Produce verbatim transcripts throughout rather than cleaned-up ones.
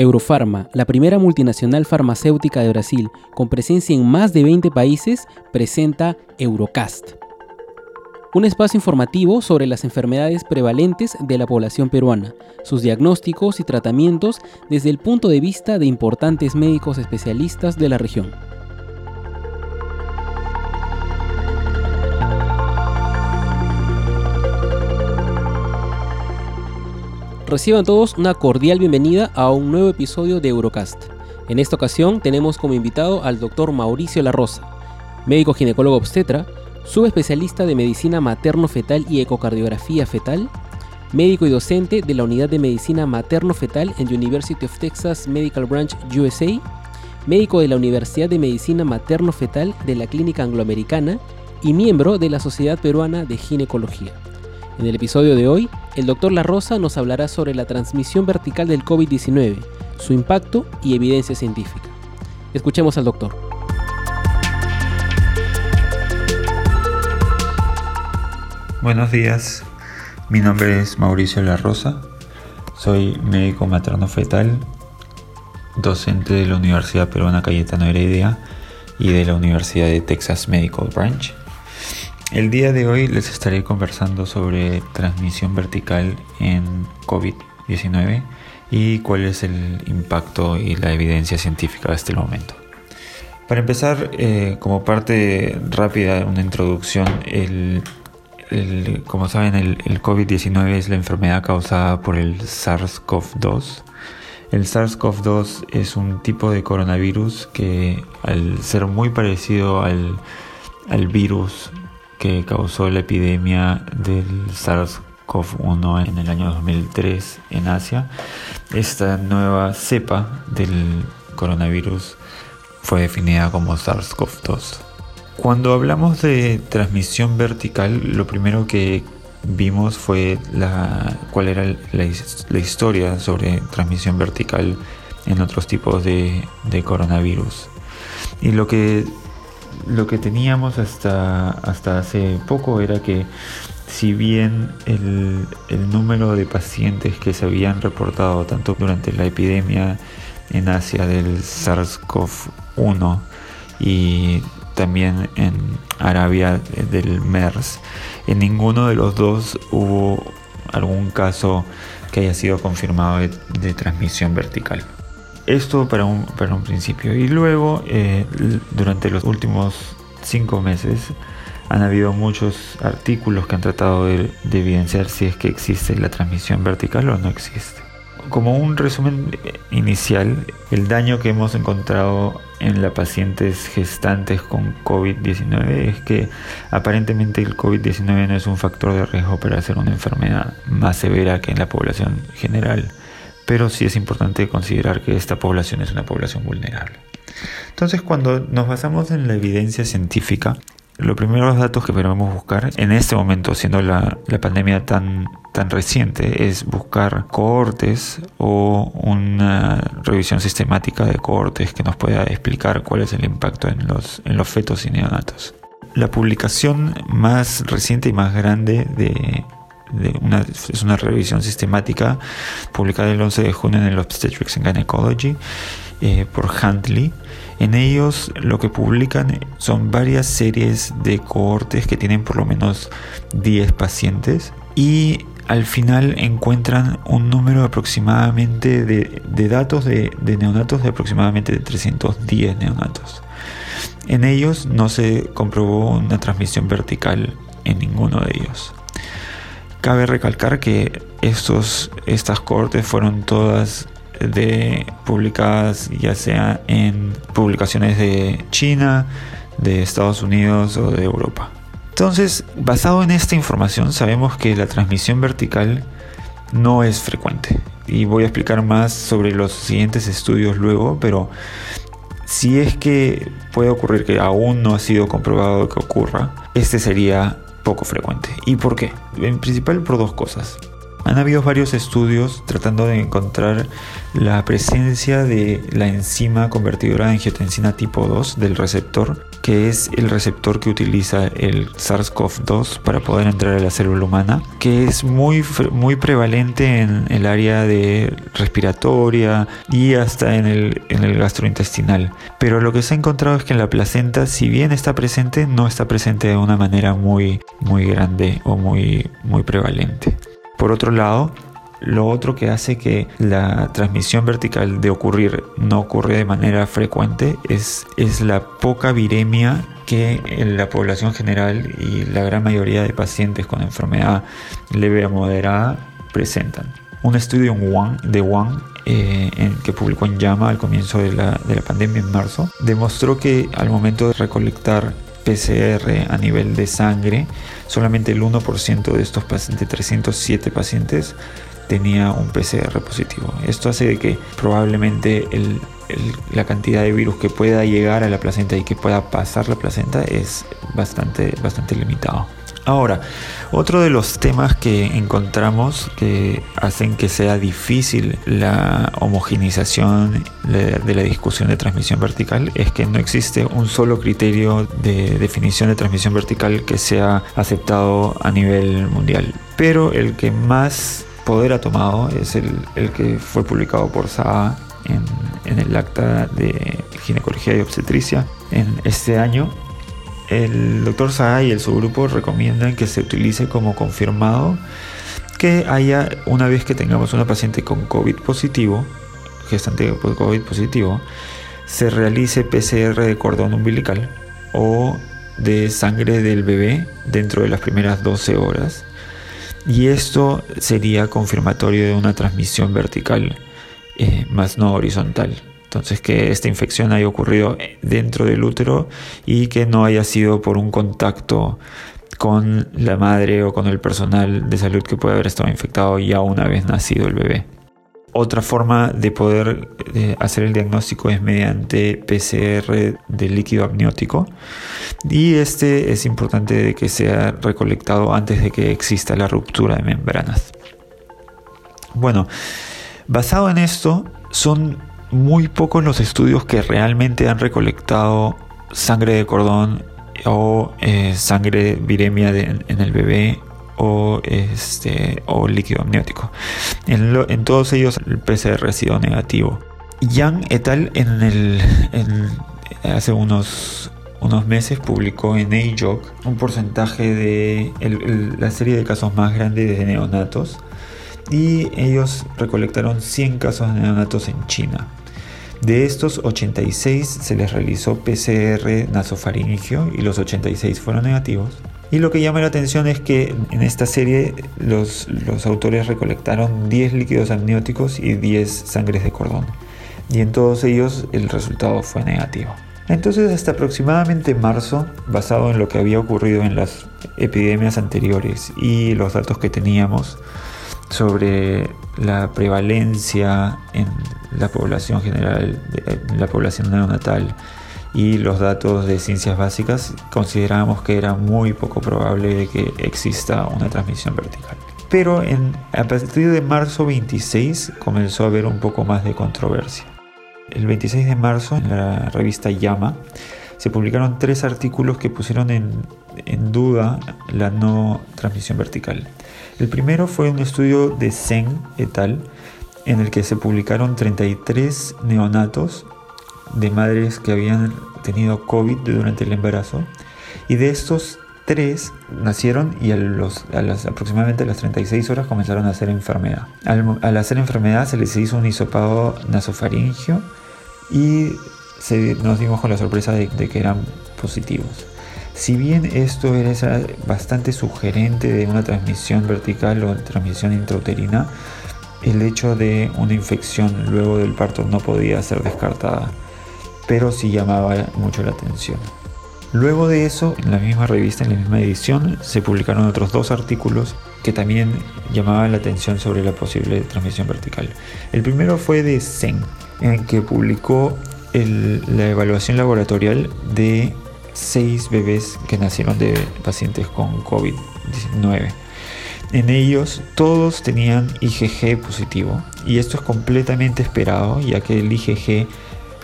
Eurofarma, la primera multinacional farmacéutica de Brasil, con presencia en más de veinte países, presenta Eurocast, un espacio informativo sobre las enfermedades prevalentes de la población peruana, sus diagnósticos y tratamientos desde el punto de vista de importantes médicos especialistas de la región. Reciban todos una cordial bienvenida a un nuevo episodio de Eurocast. En esta ocasión tenemos como invitado al doctor Mauricio La Rosa, médico ginecólogo obstetra, subespecialista de medicina materno-fetal y ecocardiografía fetal, médico y docente de la unidad de medicina materno-fetal en University of Texas Medical Branch U S A, médico de la Universidad de Medicina Materno-Fetal de la Clínica Angloamericana y miembro de la Sociedad Peruana de Ginecología. En el episodio de hoy, el doctor La Rosa nos hablará sobre la transmisión vertical del COVID diecinueve, su impacto y evidencia científica. Escuchemos al doctor. Buenos días, mi nombre es Mauricio La Rosa, soy médico materno-fetal, docente de la Universidad Peruana Cayetano Heredia y de la Universidad de Texas Medical Branch. El día de hoy les estaré conversando sobre transmisión vertical en COVID diecinueve y cuál es el impacto y la evidencia científica hasta el momento. Para empezar, eh, como parte rápida, una introducción, el, el, como saben, el, el COVID diecinueve es la enfermedad causada por el SARS-CoV dos. El SARS-CoV dos es un tipo de coronavirus que, al ser muy parecido al, al virus que causó la epidemia del SARS-CoV uno en el año dos mil tres en Asia. Esta nueva cepa del coronavirus fue definida como SARS-CoV dos. Cuando hablamos de transmisión vertical, lo primero que vimos fue la, cuál era la, la historia sobre transmisión vertical en otros tipos de, de coronavirus. Y lo que Lo que teníamos hasta, hasta hace poco era que, si bien el, el número de pacientes que se habían reportado tanto durante la epidemia en Asia del SARS-CoV uno y también en Arabia del MERS, en ninguno de los dos hubo algún caso que haya sido confirmado de, de transmisión vertical. Esto para un, para un principio. Y luego, eh, durante los últimos cinco meses, han habido muchos artículos que han tratado de, de evidenciar si es que existe la transmisión vertical o no existe. Como un resumen inicial, el daño que hemos encontrado en las pacientes gestantes con COVID diecinueve es que aparentemente el COVID diecinueve no es un factor de riesgo para ser una enfermedad más severa que en la población general, pero sí es importante considerar que esta población es una población vulnerable. Entonces, cuando nos basamos en la evidencia científica, los primeros datos que queremos buscar en este momento, siendo la, la pandemia tan, tan reciente, es buscar cohortes o una revisión sistemática de cohortes que nos pueda explicar cuál es el impacto en los, en los fetos y neonatos. La publicación más reciente y más grande de De una, es una revisión sistemática publicada el once de junio en el Obstetrics and Gynecology eh, por Huntley. En ellos lo que publican son varias series de cohortes que tienen por lo menos diez pacientes y al final encuentran un número aproximadamente de, de datos de, de neonatos de aproximadamente trescientos diez neonatos. En ellos no se comprobó una transmisión vertical en ninguno de ellos. Cabe recalcar que estos, estas cohortes fueron todas de, publicadas ya sea en publicaciones de China, de Estados Unidos o de Europa. Entonces, basado en esta información, sabemos que la transmisión vertical no es frecuente. Y voy a explicar más sobre los siguientes estudios luego, pero si es que puede ocurrir que aún no ha sido comprobado que ocurra, este sería poco frecuente. ¿Y por qué? En principal por dos cosas. Han habido varios estudios tratando de encontrar la presencia de la enzima convertidora de angiotensina tipo dos del receptor, que es el receptor que utiliza el SARS-CoV dos para poder entrar a la célula humana, que es muy, muy prevalente en el área de respiratoria y hasta en el, en el gastrointestinal. Pero lo que se ha encontrado es que en la placenta, si bien está presente, no está presente de una manera muy, muy grande o muy, muy prevalente. Por otro lado, lo otro que hace que la transmisión vertical de ocurrir no ocurre de manera frecuente es, es la poca viremia que en la población general y la gran mayoría de pacientes con enfermedad leve a moderada presentan. Un estudio en Wang, de Wang eh, en, que publicó en JAMA al comienzo de la, de la pandemia en marzo demostró que al momento de recolectar P C R a nivel de sangre, solamente el uno por ciento de estos pacientes, de trescientos siete pacientes, tenía un P C R positivo. Esto hace de que probablemente el, el, la cantidad de virus que pueda llegar a la placenta y que pueda pasar la placenta es bastante, bastante limitado. Ahora, otro de los temas que encontramos que hacen que sea difícil la homogenización de la discusión de transmisión vertical es que no existe un solo criterio de definición de transmisión vertical que sea aceptado a nivel mundial. Pero el que más poder ha tomado es el, el que fue publicado por Saga en, en el Acta de Ginecología y Obstetricia en este año. El doctor Saga y el subgrupo recomiendan que se utilice como confirmado que haya, una vez que tengamos una paciente con COVID positivo, gestante con COVID positivo, se realice P C R de cordón umbilical o de sangre del bebé dentro de las primeras doce horas. Y esto sería confirmatorio de una transmisión vertical, eh, más no horizontal. Entonces, que esta infección haya ocurrido dentro del útero y que no haya sido por un contacto con la madre o con el personal de salud que puede haber estado infectado ya una vez nacido el bebé. Otra forma de poder eh, hacer el diagnóstico es mediante P C R de líquido amniótico, y este es importante de que sea recolectado antes de que exista la ruptura de membranas. Bueno, basado en esto, son muy pocos los estudios que realmente han recolectado sangre de cordón o eh, sangre viremia de, en el bebé o, este, o líquido amniótico. En, lo, en todos ellos el P C R ha sido negativo. Yang et al. En el, en, hace unos, unos meses publicó en A J O G un porcentaje de el, el, la serie de casos más grandes de neonatos, y ellos recolectaron cien casos de neonatos en China. De estos, ochenta y seis se les realizó P C R nasofaríngeo y los ochenta y seis fueron negativos. Y lo que llama la atención es que en esta serie los, los autores recolectaron diez líquidos amnióticos y diez sangres de cordón. Y en todos ellos el resultado fue negativo. Entonces, hasta aproximadamente marzo, basado en lo que había ocurrido en las epidemias anteriores y los datos que teníamos sobre la prevalencia en la población general, en la población neonatal y los datos de ciencias básicas, considerábamos que era muy poco probable de que exista una transmisión vertical. Pero en, a partir de marzo veintiséis comenzó a haber un poco más de controversia. El veintiséis de marzo en la revista YAMA se publicaron tres artículos que pusieron en, en duda la no transmisión vertical. El primero fue un estudio de Zeng et al. en el que se publicaron treinta y tres neonatos de madres que habían tenido COVID durante el embarazo, y de estos tres nacieron y a, los, a las, aproximadamente a las treinta y seis horas comenzaron a hacer enfermedad. Al, al hacer enfermedad se les hizo un hisopado nasofaríngeo y se, nos dimos con la sorpresa de, de que eran positivos. Si bien esto era bastante sugerente de una transmisión vertical o transmisión intrauterina, el hecho de una infección luego del parto no podía ser descartada, pero sí llamaba mucho la atención. Luego de eso, en la misma revista, en la misma edición, se publicaron otros dos artículos que también llamaban la atención sobre la posible transmisión vertical. El primero fue de Sen, en el que publicó el, la evaluación laboratorial de seis bebés que nacieron de pacientes con COVID diecinueve. En ellos todos tenían I G G positivo, y esto es completamente esperado, ya que el I G G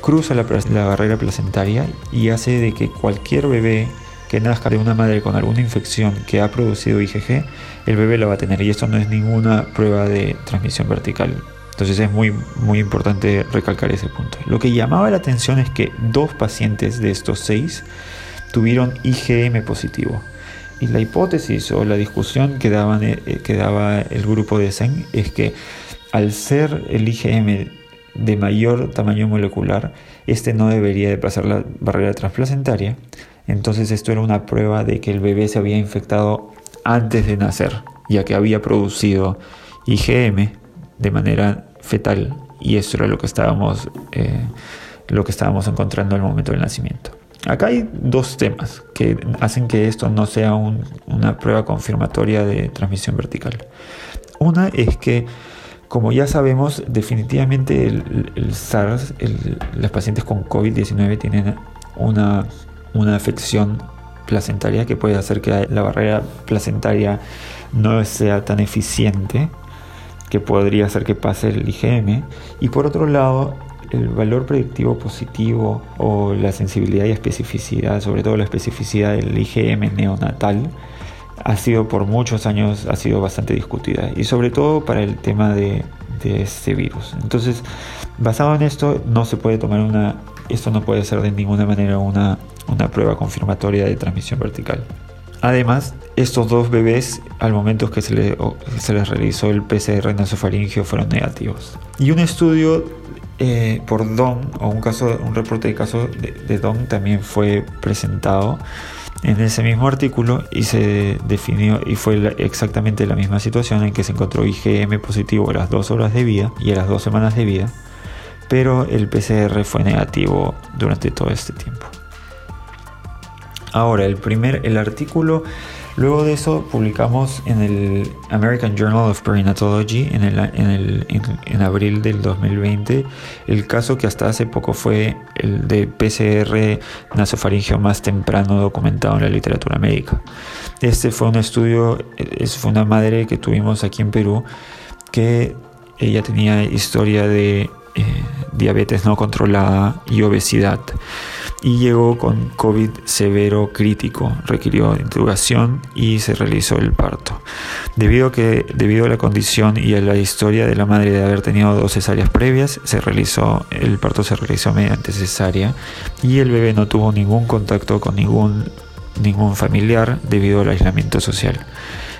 cruza la, la barrera placentaria y hace de que cualquier bebé que nazca de una madre con alguna infección que ha producido I G G, el bebé la va a tener, y esto no es ninguna prueba de transmisión vertical. Entonces es muy, muy importante recalcar ese punto. Lo que llamaba la atención es que dos pacientes de estos seis tuvieron I G M positivo. Y la hipótesis o la discusión que, daban, que daba el grupo de Zeng es que al ser el I G M de mayor tamaño molecular, este no debería de pasar la barrera transplacentaria. Entonces esto era una prueba de que el bebé se había infectado antes de nacer, ya que había producido I G M de manera fetal, y eso era lo que estábamos, eh, lo que estábamos encontrando al momento del nacimiento. Acá hay dos temas que hacen que esto no sea un, una prueba confirmatoria de transmisión vertical. Una es que, como ya sabemos, definitivamente el, el SARS, el, las pacientes con COVID diecinueve tienen una, una afección placentaria que puede hacer que la barrera placentaria no sea tan eficiente, que podría hacer que pase el I G M. Y por otro lado, el valor predictivo positivo o la sensibilidad y especificidad, sobre todo la especificidad del I G M neonatal, ha sido por muchos años ha sido bastante discutida, y sobre todo para el tema de, de este virus. Entonces, basado en esto, no se puede tomar una, esto no puede ser de ninguna manera una, una prueba confirmatoria de transmisión vertical. Además, estos dos bebés, al momento que se les, se les realizó el P C R nasofaríngeo, fueron negativos. Y un estudio eh, por D O M, o un, caso, un reporte de caso de, de D O M, también fue presentado en ese mismo artículo, y se definió, y fue la, exactamente la misma situación en que se encontró I G M positivo a las dos horas de vida y a las dos semanas de vida, pero el P C R fue negativo durante todo este tiempo. Ahora, el primer, el artículo, luego de eso publicamos en el American Journal of Perinatology en, el, en, el, en, en abril del dos mil veinte, el caso que hasta hace poco fue el de P C R nasofaríngeo más temprano documentado en la literatura médica. Este fue un estudio, fue una madre que tuvimos aquí en Perú, que ella tenía historia de eh, diabetes no controlada y obesidad, y llegó con COVID severo crítico, requirió intubación y se realizó el parto. Debido a, que, debido a la condición y a la historia de la madre de haber tenido dos cesáreas previas, se realizó, el parto se realizó mediante cesárea, y el bebé no tuvo ningún contacto con ningún, ningún familiar debido al aislamiento social.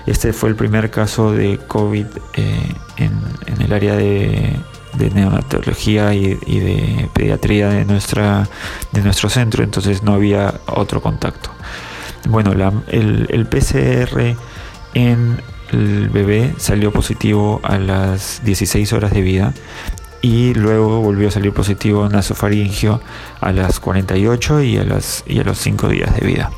Este fue el primer caso de COVID eh, en, en el área de... de neonatología y, y de pediatría de, nuestra, de nuestro centro, entonces no había otro contacto. Bueno, la, el, el P C R en el bebé salió positivo a las dieciséis horas de vida, y luego volvió a salir positivo nasofaríngeo a las cuarenta y ocho y a, las, y a los cinco días de vida.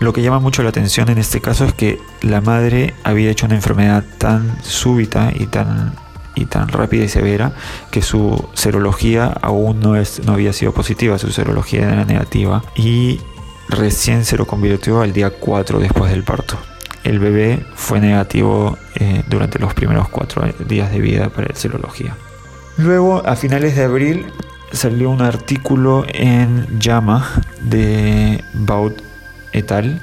Lo que llama mucho la atención en este caso es que la madre había hecho una enfermedad tan súbita y tan y tan rápida y severa que su serología aún no, es, no había sido positiva, su serología era negativa, y recién se lo convirtió al día cuatro después del parto. El bebé fue negativo eh, durante los primeros cuatro días de vida para la serología. Luego, a finales de abril, salió un artículo en JAMA de Bout et al,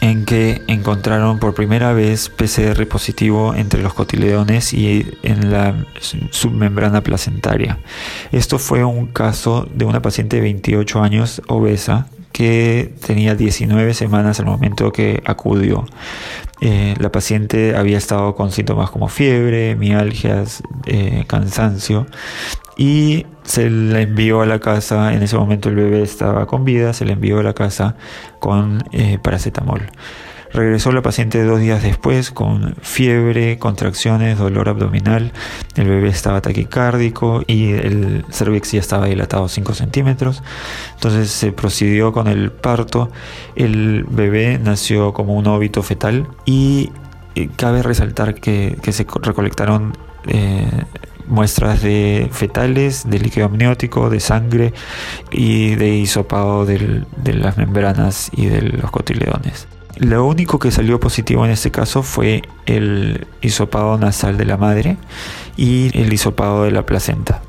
en que encontraron por primera vez P C R positivo entre los cotiledones y en la submembrana placentaria. Esto fue un caso de una paciente de veintiocho años, obesa, que tenía diecinueve semanas al momento que acudió. Eh, la paciente había estado con síntomas como fiebre, mialgias, eh, cansancio, y se la envió a la casa. En ese momento el bebé estaba con vida, se la envió a la casa con eh, paracetamol. Regresó la paciente dos días después con fiebre, contracciones, dolor abdominal. El bebé estaba taquicárdico y el cervix ya estaba dilatado cinco centímetros. Entonces se procedió con el parto. El bebé nació como un óbito fetal, y cabe resaltar que, que se recolectaron Eh, muestras de fetales, de líquido amniótico, de sangre y de hisopado del, de las membranas y de los cotiledones. Lo único que salió positivo en este caso fue el hisopado nasal de la madre y el hisopado de la placenta.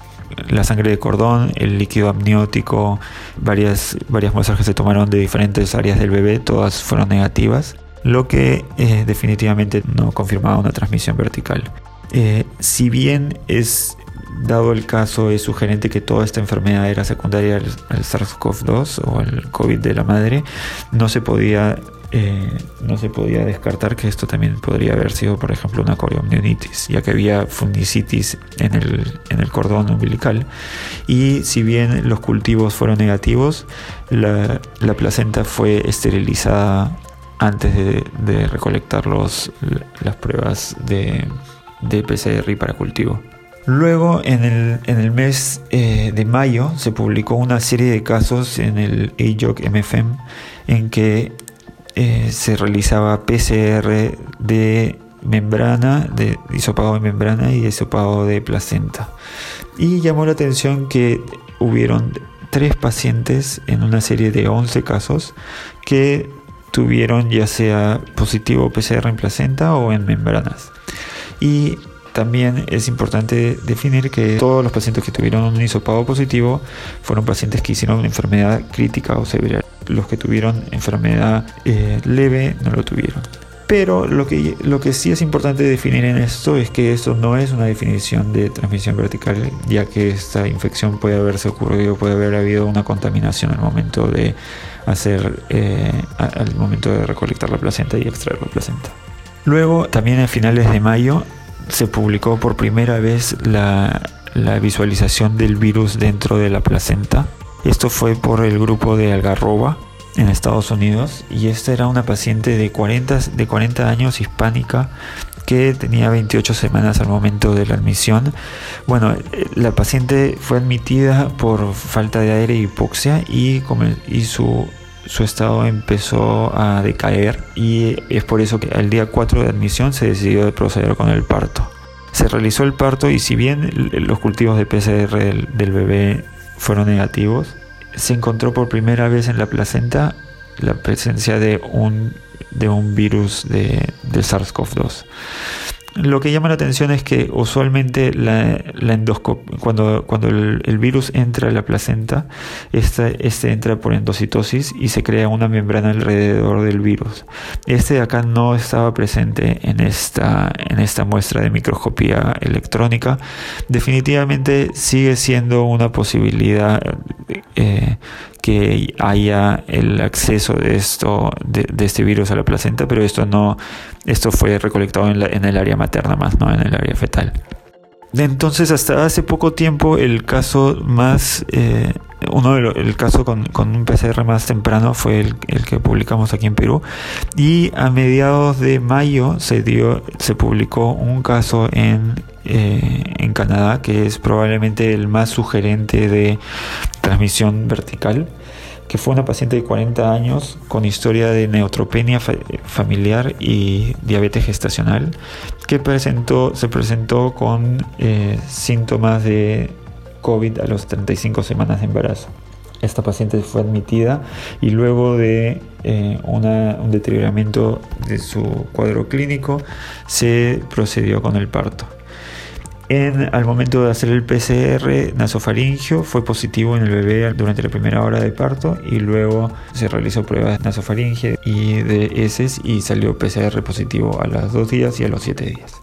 La sangre de cordón, el líquido amniótico, varias, varias muestras que se tomaron de diferentes áreas del bebé, todas fueron negativas, lo que eh, definitivamente no confirmaba una transmisión vertical. Eh, si bien es... Dado el caso, es sugerente que toda esta enfermedad era secundaria al, al SARS-CoV dos o al COVID de la madre. No se podía, eh, no se podía descartar que esto también podría haber sido, por ejemplo, una corioamnionitis, ya que había fundicitis en el, en el cordón umbilical. Y si bien los cultivos fueron negativos, la, la placenta fue esterilizada antes de, de recolectar los, las pruebas de, de P C R para cultivo. Luego, en el, en el mes eh, de mayo, se publicó una serie de casos en el A J O G M F M en que eh, se realizaba P C R de membrana, de hisopado de membrana y hisopado de placenta. Y llamó la atención que hubieron tres pacientes en una serie de once casos que tuvieron ya sea positivo P C R en placenta o en membranas. Y también es importante definir que todos los pacientes que tuvieron un hisopado positivo fueron pacientes que hicieron una enfermedad crítica o severa. Los que tuvieron enfermedad eh, leve no lo tuvieron. Pero lo que, lo que sí es importante definir en esto es que esto no es una definición de transmisión vertical, ya que esta infección puede haberse ocurrido, puede haber habido una contaminación al momento de hacer, eh, al momento de recolectar la placenta y extraer la placenta. Luego, también a finales de mayo, se publicó por primera vez la, la visualización del virus dentro de la placenta. Esto fue por el grupo de Algarroba en Estados Unidos, y esta era una paciente de cuarenta, de cuarenta años, hispánica, que tenía veintiocho semanas al momento de la admisión. Bueno, la paciente fue admitida por falta de aire y hipoxia, y, y su... su estado empezó a decaer, y es por eso que al día cuatro de admisión se decidió proceder con el parto. Se realizó el parto, y si bien los cultivos de P C R del, del bebé fueron negativos, se encontró por primera vez en la placenta la presencia de un, de un virus de, de SARS-CoV dos. Lo que llama la atención es que usualmente la, la endoscop- cuando, cuando el, el virus entra a la placenta, este, este entra por endocitosis y se crea una membrana alrededor del virus. Este de acá no estaba presente en esta, en esta muestra de microscopía electrónica. Definitivamente sigue siendo una posibilidad eh, que haya el acceso de esto de, de este virus a la placenta, pero esto no esto fue recolectado en, la, en el área materna, más no en el área fetal. Entonces, hasta hace poco tiempo, el caso más eh, uno de los, el caso con, con un P C R más temprano fue el, el que publicamos aquí en Perú, y a mediados de mayo se dio se publicó un caso en eh, en Canadá, que es probablemente el más sugerente de transmisión vertical, que fue una paciente de cuarenta años con historia de neutropenia fa- familiar y diabetes gestacional, que presentó, se presentó con eh, síntomas de COVID a los treinta y cinco semanas de embarazo. Esta paciente fue admitida, y luego de eh, una, un deterioramiento de su cuadro clínico se procedió con el parto. En, al momento de hacer el P C R nasofaringio, fue positivo en el bebé durante la primera hora de parto, y luego se realizó pruebas nasofaringe y de heces, y salió P C R positivo a los dos días y a los siete días.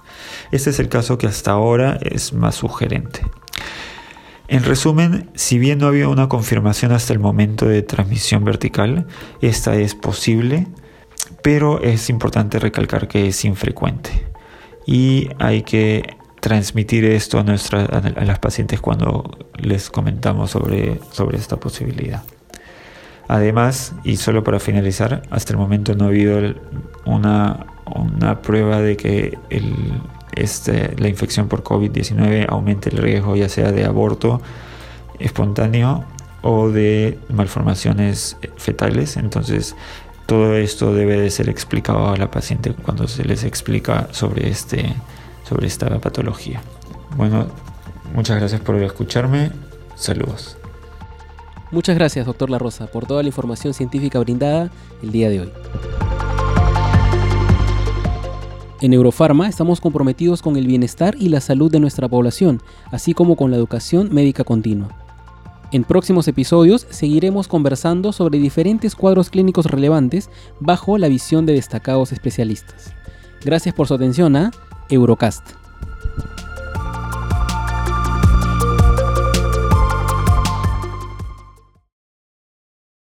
Este es el caso que hasta ahora es más sugerente. En resumen, si bien no había una confirmación hasta el momento de transmisión vertical, esta es posible, pero es importante recalcar que es infrecuente, y hay que transmitir esto a, nuestra, a las pacientes cuando les comentamos sobre, sobre esta posibilidad. Además, y solo para finalizar, hasta el momento no ha habido una, una prueba de que el, este, la infección por COVID diecinueve aumente el riesgo, ya sea de aborto espontáneo o de malformaciones fetales. Entonces, todo esto debe de ser explicado a la paciente cuando se les explica sobre este sobre esta patología. Bueno, muchas gracias por escucharme. Saludos. Muchas gracias, doctor La Rosa, por toda la información científica brindada el día de hoy. En Eurofarma estamos comprometidos con el bienestar y la salud de nuestra población, así como con la educación médica continua. En próximos episodios seguiremos conversando sobre diferentes cuadros clínicos relevantes bajo la visión de destacados especialistas. Gracias por su atención a Eurocast.